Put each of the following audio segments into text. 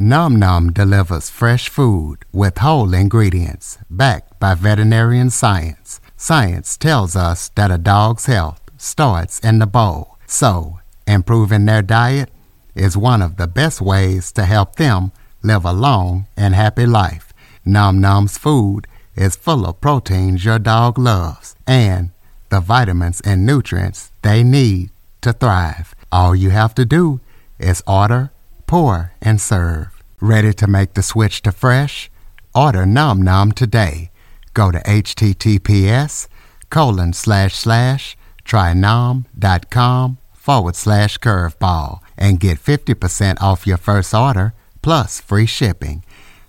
Nom Nom delivers fresh food with whole ingredients, backed by veterinarian science. Science tells us that a dog's health starts in the bowl, so improving their diet is one of the best ways to help them live a long and happy life. Nom Nom's food is full of proteins your dog loves and the vitamins and nutrients they need to thrive. All you have to do is order, pour, and serve. Ready to make the switch to fresh? Order Nom Nom today. Go to https://trynom.com/curveball and get 50% off your first order plus free shipping.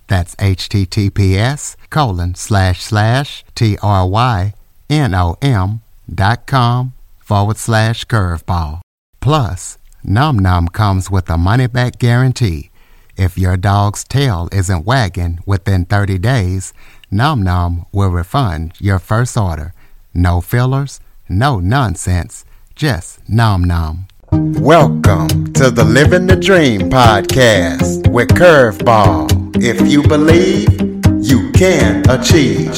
That's https://trynom.com/curveball. Plus, Nom Nom comes with a money-back guarantee. If your dog's tail isn't wagging within 30 days, Nom Nom will refund your first order. No fillers, no nonsense, just Nom Nom. Welcome to the Living the Dream Podcast with Curveball. If you believe, you can achieve.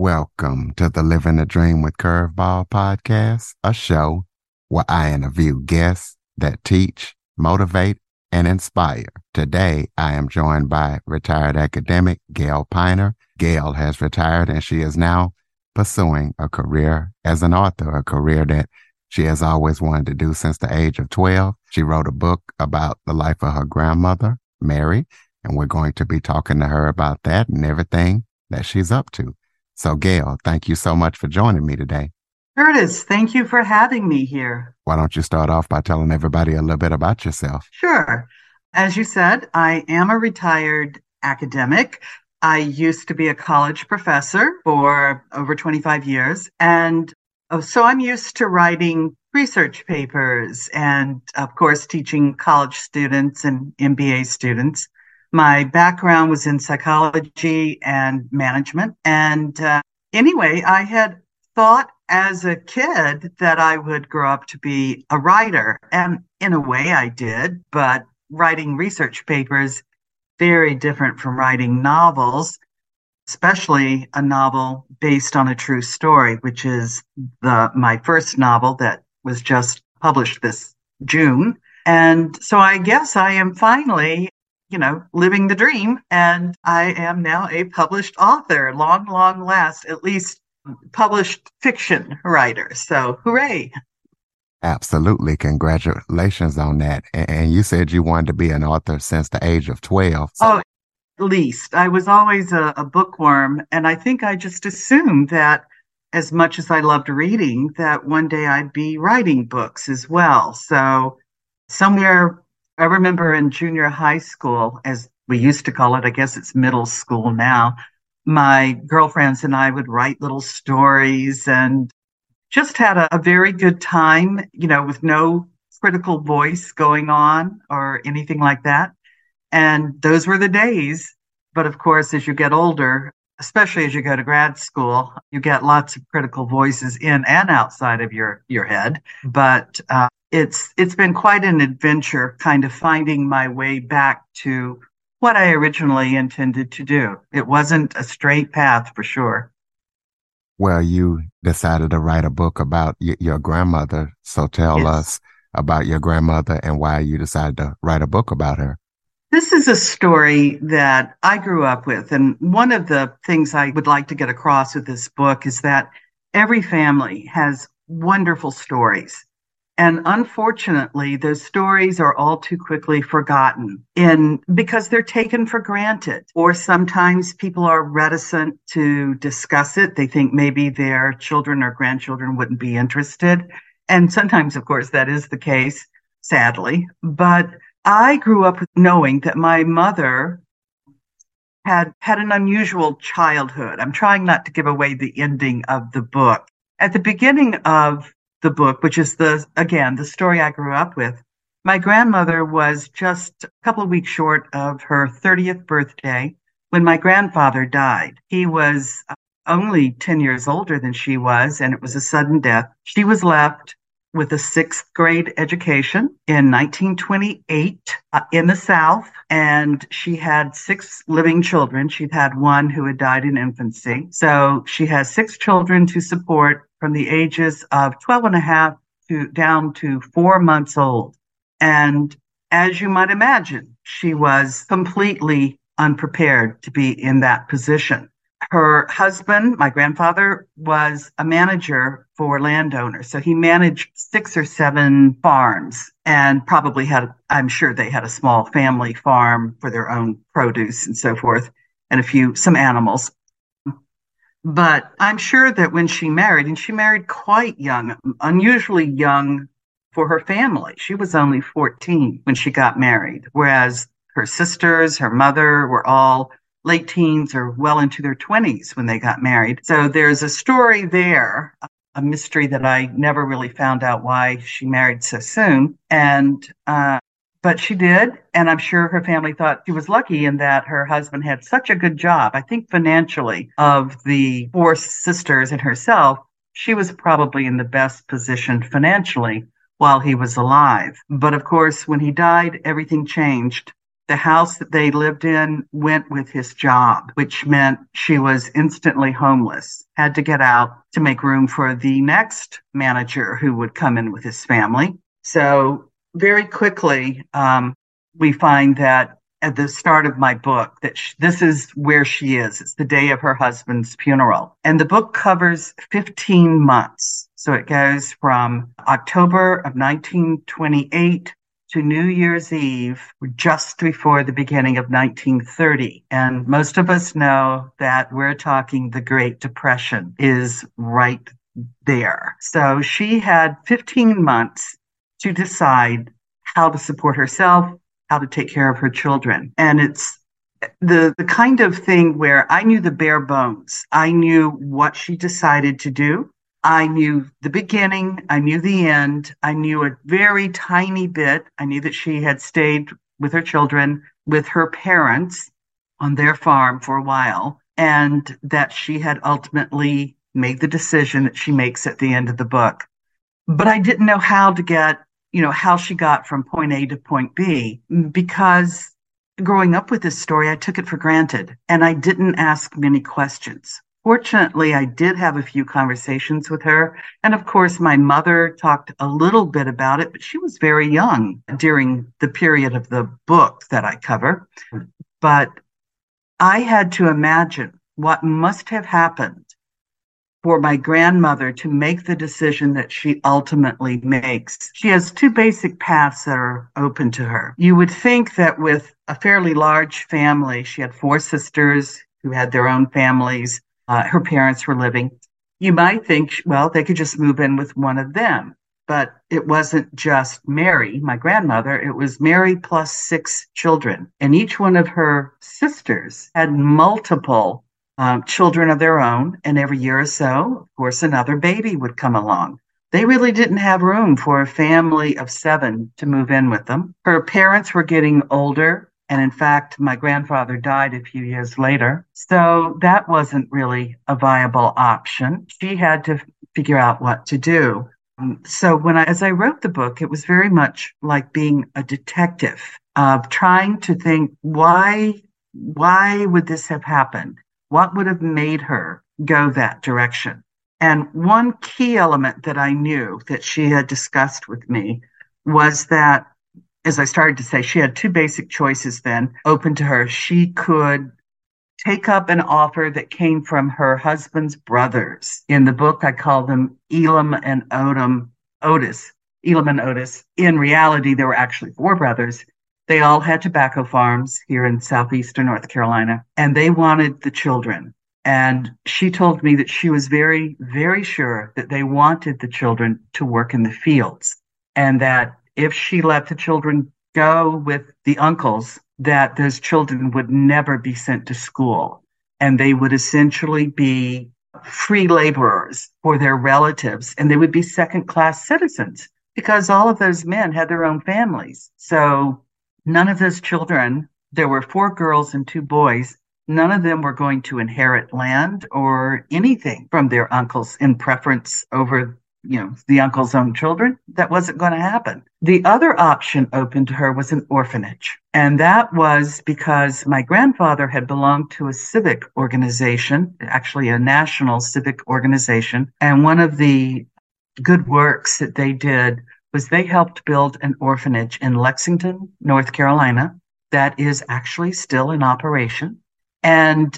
Welcome to the Living the Dream with Curveball podcast, a show where I interview guests that teach, motivate, and inspire. Today, I am joined by retired academic Gail Piner. Gail has retired and she is now pursuing a career as an author, a career that she has always wanted to do since the age of 12. She wrote a book about the life of her grandmother, Mary, and we're going to be talking to her about that and everything that she's up to. So, Gail, thank you so much for joining me today. Curtis, thank you for having me here. Why don't you start off by telling everybody a little bit about yourself? Sure. As you said, I am a retired academic. I used to be a college professor for over 25 years. And so I'm used to writing research papers and, of course, teaching college students and MBA students. My background was in psychology and management. And anyway, I had thought as a kid that I would grow up to be a writer. And in a way I did, but writing research papers, very different from writing novels, especially a novel based on a true story, which is my first novel that was just published this June. And so I guess I am finally living the dream. And I am now a published author, long last, at least published fiction writer. So hooray. Absolutely. Congratulations on that. And you said you wanted to be an author since the age of 12. So. Oh, at least. I was always a bookworm. And I think I just assumed that as much as I loved reading, that one day I'd be writing books as well. So somewhere I remember in junior high school, as we used to call it, I guess it's middle school now, my girlfriends and I would write little stories and just had a very good time, with no critical voice going on or anything like that. And those were the days. But of course, as you get older, especially as you go to grad school, you get lots of critical voices in and outside of your head. But It's been quite an adventure, kind of finding my way back to what I originally intended to do. It wasn't a straight path for sure. Well, you decided to write a book about your grandmother. So tell us about your grandmother and why you decided to write a book about her. This is a story that I grew up with. And one of the things I would like to get across with this book is that every family has wonderful stories. And unfortunately, those stories are all too quickly forgotten because they're taken for granted. Or sometimes people are reticent to discuss it. They think maybe their children or grandchildren wouldn't be interested. And sometimes, of course, that is the case, sadly. But I grew up knowing that my mother had an unusual childhood. I'm trying not to give away the ending of the book. At the beginning of the book, which is the story I grew up with, my grandmother was just a couple of weeks short of her 30th birthday when my grandfather died. He was only 10 years older than she was, and it was a sudden death. She was left with a sixth grade education in 1928 in the South, and she had six living children. She'd had one who had died in infancy. So she has six children to support from the ages of 12 and a half to down to 4 months old. And as you might imagine, she was completely unprepared to be in that position. Her husband, my grandfather, was a manager for landowners. So he managed 6 or 7 farms and probably had, I'm sure they had a small family farm for their own produce and so forth, and some animals. But I'm sure that when she married, and she married quite young, unusually young for her family. She was only 14 when she got married, whereas her sisters, her mother were all late teens or well into their 20s when they got married. So there's a story there, a mystery that I never really found out why she married so soon. But she did. And I'm sure her family thought she was lucky in that her husband had such a good job. I think financially, of the 4 sisters and herself, she was probably in the best position financially while he was alive. But of course, when he died, everything changed. The house that they lived in went with his job, which meant she was instantly homeless, had to get out to make room for the next manager who would come in with his family. So very quickly, we find that at the start of my book, that this is where she is. It's the day of her husband's funeral. And the book covers 15 months. So it goes from October of 1928 to New Year's Eve, just before the beginning of 1930. And most of us know that we're talking the Great Depression is right there. So she had 15 months to decide how to support herself, how to take care of her children. And it's the kind of thing where I knew the bare bones. I knew what she decided to do. I knew the beginning, I knew the end, I knew a very tiny bit. I knew that she had stayed with her children, with her parents on their farm for a while, and that she had ultimately made the decision that she makes at the end of the book. But I didn't know how to get, how she got from point A to point B, because growing up with this story, I took it for granted and I didn't ask many questions. Fortunately, I did have a few conversations with her. And of course, my mother talked a little bit about it, but she was very young during the period of the book that I cover. But I had to imagine what must have happened for my grandmother to make the decision that she ultimately makes. She has 2 basic paths that are open to her. You would think that with a fairly large family, she had 4 sisters who had their own families. Her parents were living. You might think, well, they could just move in with one of them. But it wasn't just Mary, my grandmother. It was Mary plus 6 children. And each one of her sisters had multiple children of their own. And every year or so, of course, another baby would come along. They really didn't have room for a family of 7 to move in with them. Her parents were getting older. And in fact, my grandfather died a few years later. So that wasn't really a viable option. She had to figure out what to do. So as I wrote the book, it was very much like being a detective of trying to think, why would this have happened? What would have made her go that direction? And one key element that I knew that she had discussed with me was that, as I started to say, she had 2 basic choices then open to her. She could take up an offer that came from her husband's brothers. In the book, I call them Elam and Otis. In reality, there were actually 4 brothers. They all had tobacco farms here in southeastern North Carolina, and they wanted the children. And she told me that she was very, very sure that they wanted the children to work in the fields, and that if she let the children go with the uncles, that those children would never be sent to school, and they would essentially be free laborers for their relatives, and they would be second-class citizens because all of those men had their own families. So none of those children, there were 4 girls and 2 boys, None of them were going to inherit land or anything from their uncles in preference over, you know, the uncle's own children. That wasn't going to happen. The other option open to her was an orphanage. And that was because my grandfather had belonged to a civic organization, actually a national civic organization. And one of the good works that they did was they helped build an orphanage in Lexington, North Carolina, that is actually still in operation. And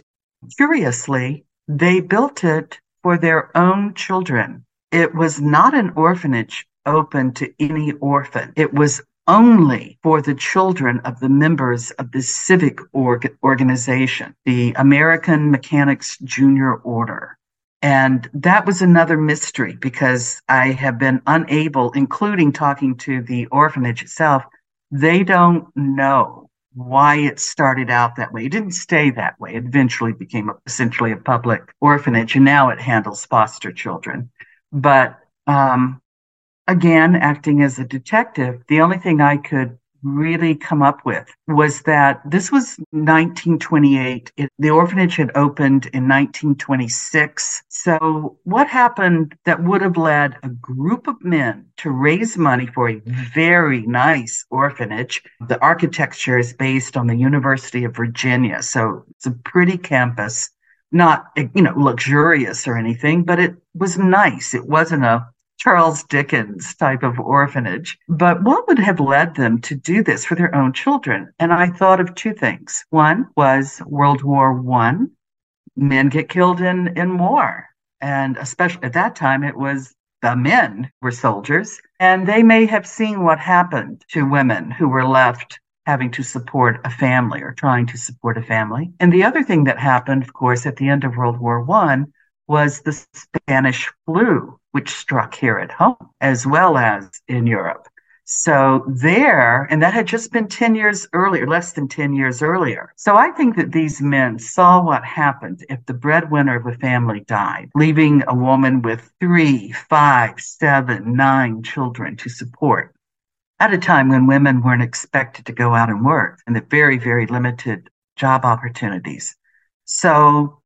curiously, they built it for their own children. It was not an orphanage open to any orphan. It was only for the children of the members of the civic organization, the American Mechanics Junior Order. And that was another mystery because I have been unable, including talking to the orphanage itself, they don't know why it started out that way. It didn't stay that way. It eventually became essentially a public orphanage, and now it handles foster children. But again, acting as a detective, the only thing I could really come up with was that this was 1928. The orphanage had opened in 1926. So what happened that would have led a group of men to raise money for a very nice orphanage? The architecture is based on the University of Virginia. So it's a pretty campus, not, you know, luxurious or anything, but it was nice. It wasn't a Charles Dickens type of orphanage. But what would have led them to do this for their own children? And I thought of two things. One was World War One. Men get killed in war. And especially at that time, it was the men were soldiers. And they may have seen what happened to women who were left having to support a family or trying to support a family. And the other thing that happened, of course, at the end of World War One was the Spanish flu, which struck here at home as well as in Europe. So there, and that had just been 10 years earlier, less than 10 years earlier. So I think that these men saw what happened if the breadwinner of a family died, leaving a woman with 3, 5, 7, 9 children to support at a time when women weren't expected to go out and work and the very, very limited job opportunities. So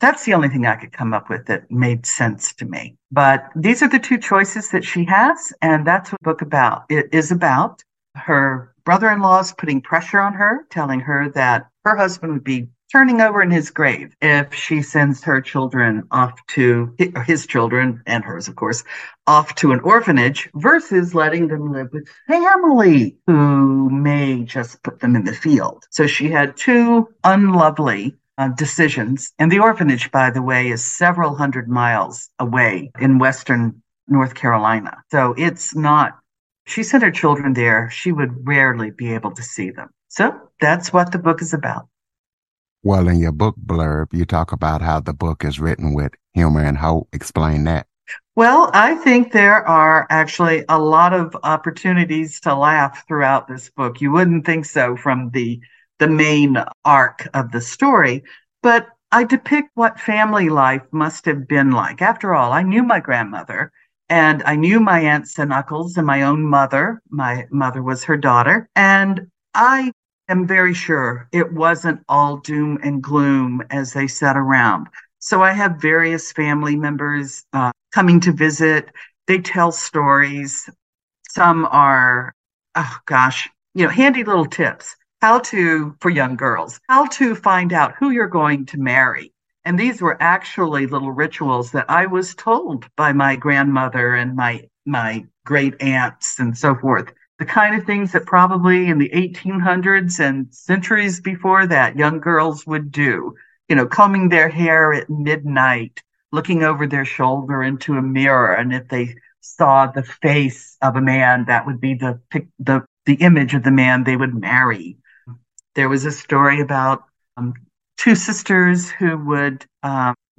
that's the only thing I could come up with that made sense to me. But these are the two choices that she has, and that's what the book about. It is about her brother-in-law's putting pressure on her, telling her that her husband would be turning over in his grave if she sends her children off to, his children and hers, of course, off to an orphanage versus letting them live with family who may just put them in the field. So she had two unlovely decisions. And the orphanage, by the way, is several hundred miles away in western North Carolina. So it's not, she sent her children there, she would rarely be able to see them. So that's what the book is about. Well, in your book blurb, you talk about how the book is written with humor and hope. Explain that. Well, I think there are actually a lot of opportunities to laugh throughout this book. You wouldn't think so from the main arc of the story, but I depict what family life must have been like. After all, I knew my grandmother and I knew my aunts and uncles and my own mother. My mother was her daughter. And I am very sure it wasn't all doom and gloom as they sat around. So I have various family members coming to visit. They tell stories. Some are, handy little tips. For young girls, how to find out who you're going to marry. And these were actually little rituals that I was told by my grandmother and my great aunts and so forth. The kind of things that probably in the 1800s and centuries before that, young girls would do, you know, combing their hair at midnight, looking over their shoulder into a mirror. And if they saw the face of a man, that would be the image of the man they would marry. There was a story about two sisters who would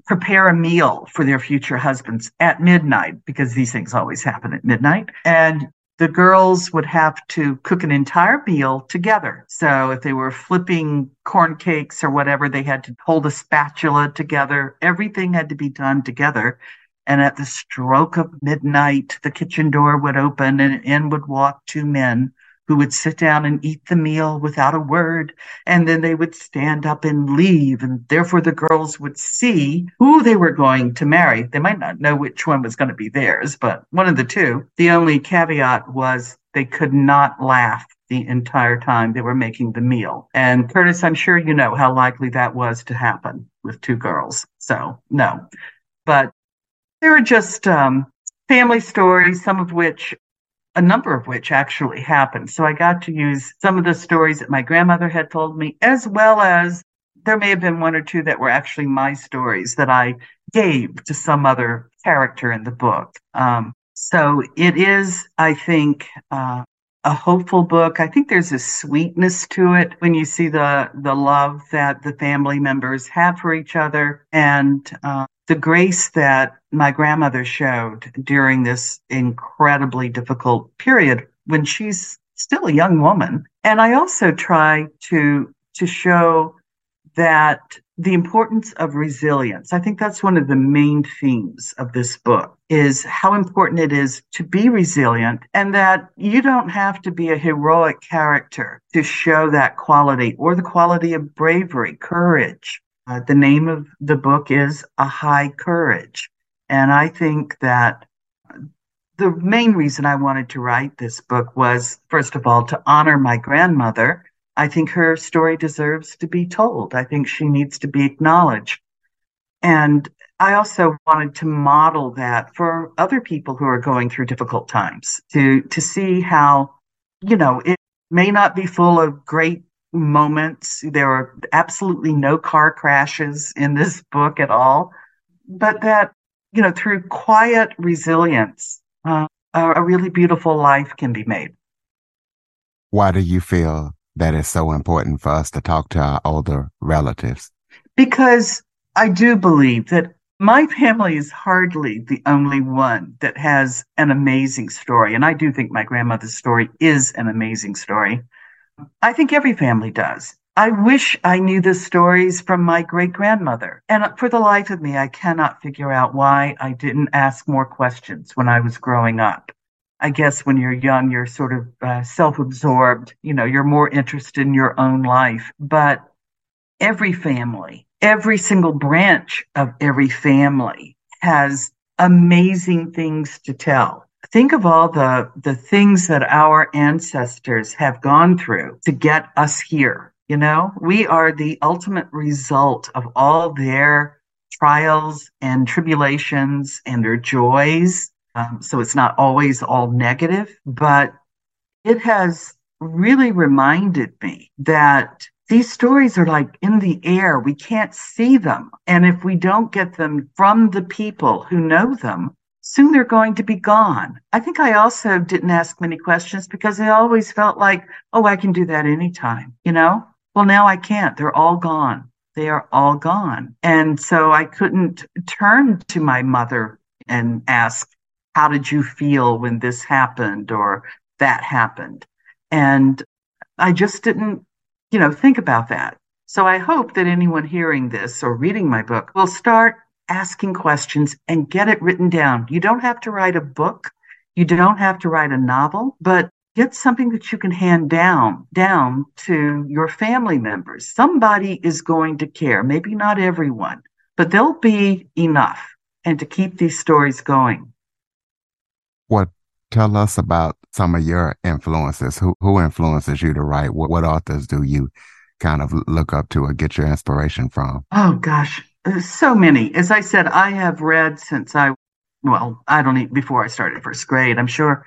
prepare a meal for their future husbands at midnight, because these things always happen at midnight. And the girls would have to cook an entire meal together. So if they were flipping corn cakes or whatever, they had to hold a spatula together. Everything had to be done together. And at the stroke of midnight, the kitchen door would open and in would walk two men who would sit down and eat the meal without a word, and then they would stand up and leave. And therefore, the girls would see who they were going to marry. They might not know which one was going to be theirs, but one of the two. The only caveat was they could not laugh the entire time they were making the meal. And Curtis, I'm sure you know how likely that was to happen with two girls. So no, but there were just family stories, a number of which actually happened. So I got to use some of the stories that my grandmother had told me, as well as there may have been one or two that were actually my stories that I gave to some other character in the book. So it is, I think, a hopeful book. I think there's a sweetness to it when you see the love that the family members have for each other, and the grace that my grandmother showed during this incredibly difficult period when she's still a young woman. And I also try to show that the importance of resilience. I think that's one of the main themes of this book, is how important it is to be resilient, and that you don't have to be a heroic character to show that quality, or the quality of bravery, courage. The name of the book is A High Courage. And I think that the main reason I wanted to write this book was, first of all, to honor my grandmother. I think her story deserves to be told. I think she needs to be acknowledged. And I also wanted to model that for other people who are going through difficult times, to see how, you know, it may not be full of great moments. There are absolutely no car crashes in this book at all, but that, you know, through quiet resilience, a really beautiful life can be made. Why do you feel that is so important for us to talk to our older relatives? Because I do believe that my family is hardly the only one that has an amazing story. And I do think my grandmother's story is an amazing story. I think every family does. I wish I knew the stories from my great-grandmother. And for the life of me, I cannot figure out why I didn't ask more questions when I was growing up. I guess when you're young, you're sort of self-absorbed. You know, you're more interested in your own life. But every family, every single branch of every family has amazing things to tell. Think of all the things that our ancestors have gone through to get us here. You know, we are the ultimate result of all their trials and tribulations and their joys. So it's not always all negative, but it has really reminded me that these stories are like in the air. We can't see them. And if we don't get them from the people who know them, soon they're going to be gone. I think I also didn't ask many questions because I always felt like, oh, I can do that anytime, you know? Well, now I can't. They're all gone. They are all gone. And so I couldn't turn to my mother and ask, how did you feel when this happened or that happened? And I just didn't, you know, think about that. So I hope that anyone hearing this or reading my book will start asking questions and get it written down. You don't have to write a book. You don't have to write a novel, but get something that you can hand down to your family members. Somebody is going to care. Maybe not everyone, but there'll be enough and to keep these stories going. Well, tell us about some of your influences. Who influences you to write? What authors do you kind of look up to or get your inspiration from? Oh, gosh. So many. As I said, I have read since before I started first grade, I'm sure.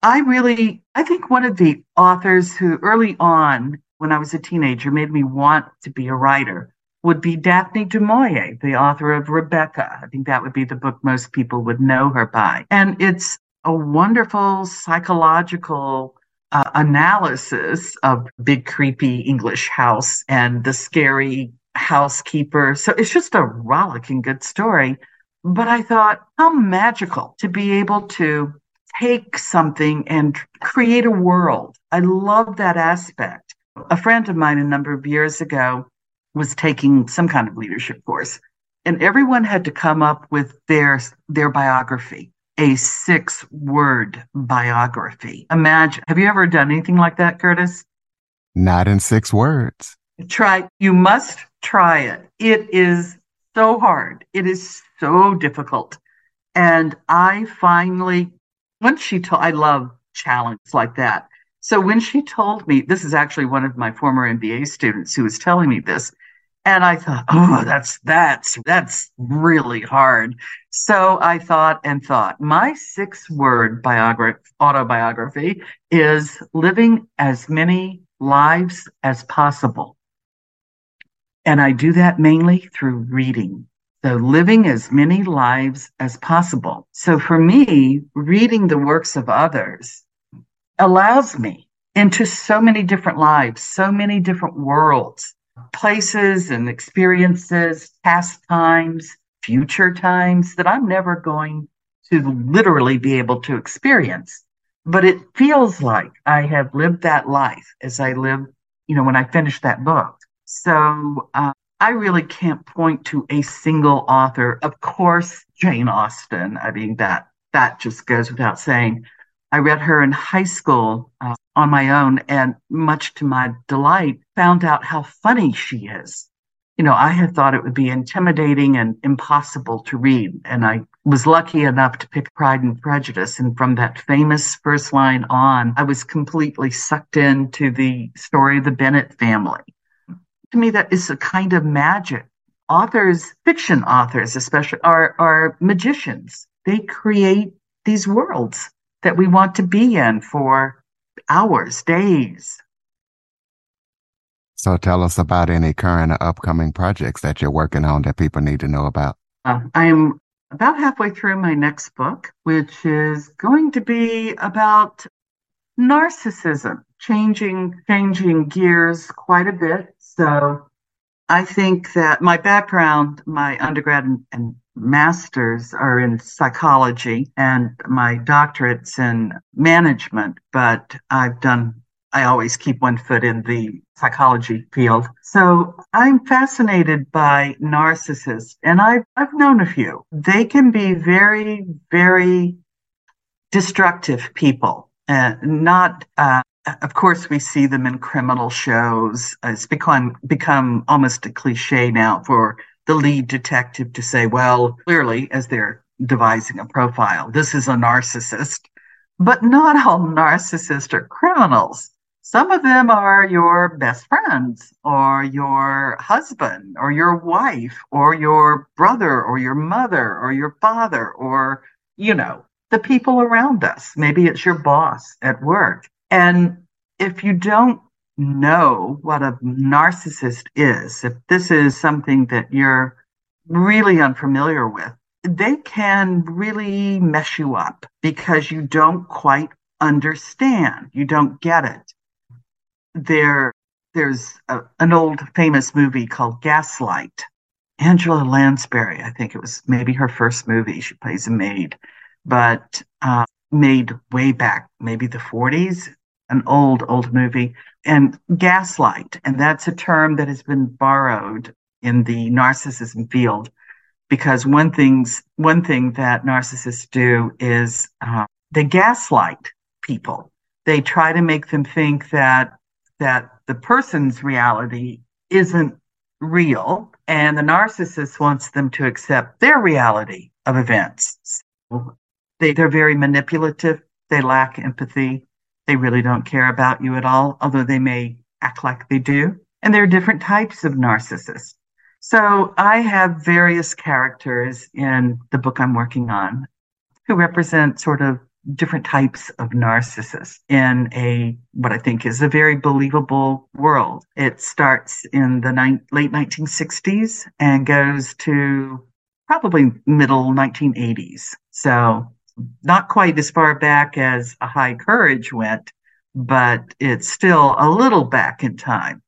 I think one of the authors who early on, when I was a teenager, made me want to be a writer would be Daphne Du Maurier, the author of Rebecca. I think that would be the book most people would know her by. And it's a wonderful psychological analysis of big, creepy English house and the scary housekeeper. So it's just a rollicking good story. But I thought, how magical to be able to take something and create a world. I love that aspect. A friend of mine a number of years ago was taking some kind of leadership course, and everyone had to come up with their biography. a 6-word biography. Imagine. Have you ever done anything like that, Curtis? Not in 6 words. Try. You must try it. It is so hard. It is so difficult. And I finally, once she told, I love challenges like that. So when she told me, this is actually one of my former MBA students who was telling me this, and I thought, oh, that's really hard. So I thought, my 6-word autobiography is living as many lives as possible. And I do that mainly through reading. So living as many lives as possible. So for me, reading the works of others allows me into so many different lives, so many different worlds, places and experiences, past times, future times that I'm never going to literally be able to experience. But it feels like I have lived that life as I lived, when I finished that book. So I really can't point to a single author. Of course, Jane Austen. I mean, that just goes without saying. I read her in high school on my own, and much to my delight, found out how funny she is. I had thought it would be intimidating and impossible to read, and I was lucky enough to pick Pride and Prejudice, and from that famous first line on, I was completely sucked into the story of the Bennett family. To me, that is a kind of magic. Authors, fiction authors especially, are magicians. They create these worlds that we want to be in for hours, days. So tell us about any current or upcoming projects that you're working on that people need to know about. I am about halfway through my next book, which is going to be about narcissism, changing gears quite a bit. So I think that my background, my undergrad and masters are in psychology and my doctorate's in management, but I always keep one foot in the psychology field. So I'm fascinated by narcissists, and I've known a few. They can be very, very destructive people. Of course, we see them in criminal shows. It's become almost a cliche now for the lead detective to say, well, clearly, as they're devising a profile, this is a narcissist. But not all narcissists are criminals. Some of them are your best friends or your husband or your wife or your brother or your mother or your father or, the people around us. Maybe it's your boss at work. And if you don't know what a narcissist is, if this is something that you're really unfamiliar with, they can really mess you up because you don't quite understand. You don't get it. There's an old famous movie called Gaslight. Angela Lansbury, I think it was maybe her first movie. She plays a maid, but made way back, maybe the 40s, an old movie. And gaslight, and that's a term that has been borrowed in the narcissism field. Because one thing that narcissists do is they gaslight people. They try to make them think that the person's reality isn't real, and the narcissist wants them to accept their reality of events. So they're very manipulative. They lack empathy. They really don't care about you at all, although they may act like they do. And there are different types of narcissists. So I have various characters in the book I'm working on who represent sort of different types of narcissists in what I think is a very believable world. It starts in the late 1960s and goes to probably middle 1980s. So not quite as far back as A High Courage went, but it's still a little back in time.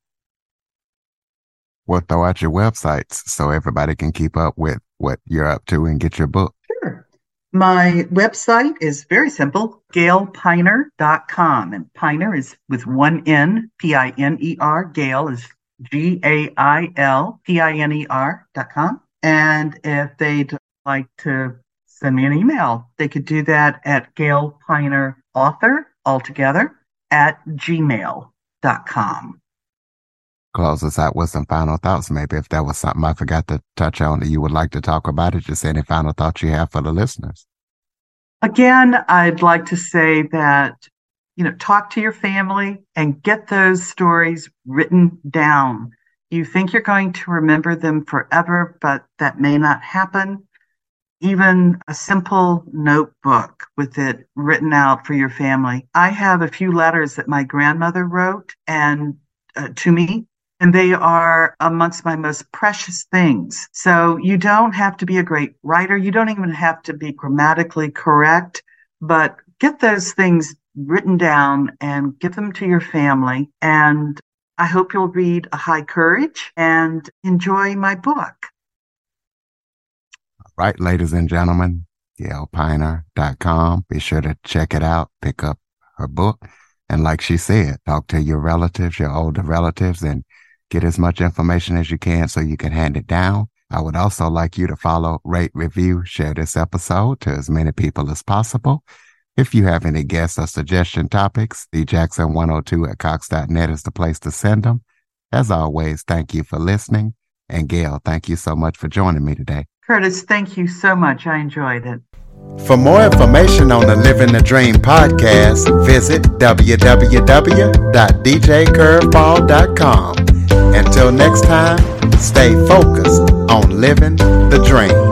We'll throw out your websites so everybody can keep up with what you're up to and get your book. Sure. My website is very simple, gailpiner.com. And Piner is with one N, P-I-N-E-R. Gail is G-A-I-L, P-I-N-E-R.com. And if they'd like to send me an email. They could do that at gailpinerauthor@gmail.com. Close us out with some final thoughts. Maybe if that was something I forgot to touch on that you would like to talk about, it, just any final thoughts you have for the listeners. Again, I'd like to say that, talk to your family and get those stories written down. You think you're going to remember them forever, but that may not happen. Even a simple notebook with it written out for your family. I have a few letters that my grandmother wrote and to me, and they are amongst my most precious things. So you don't have to be a great writer. You don't even have to be grammatically correct, but get those things written down and give them to your family. And I hope you'll read A High Courage and enjoy my book. All right, ladies and gentlemen, gailpiner.com. Be sure to check it out, pick up her book. And like she said, talk to your relatives, your older relatives, and get as much information as you can so you can hand it down. I would also like you to follow, rate, review, share this episode to as many people as possible. If you have any guests or suggestion topics, djackson102@cox.net is the place to send them. As always, thank you for listening. And Gail, thank you so much for joining me today. Curtis, thank you so much. I enjoyed it. For more information on the Living the Dream podcast, visit www.djcurveball.com. Until next time, stay focused on living the dream.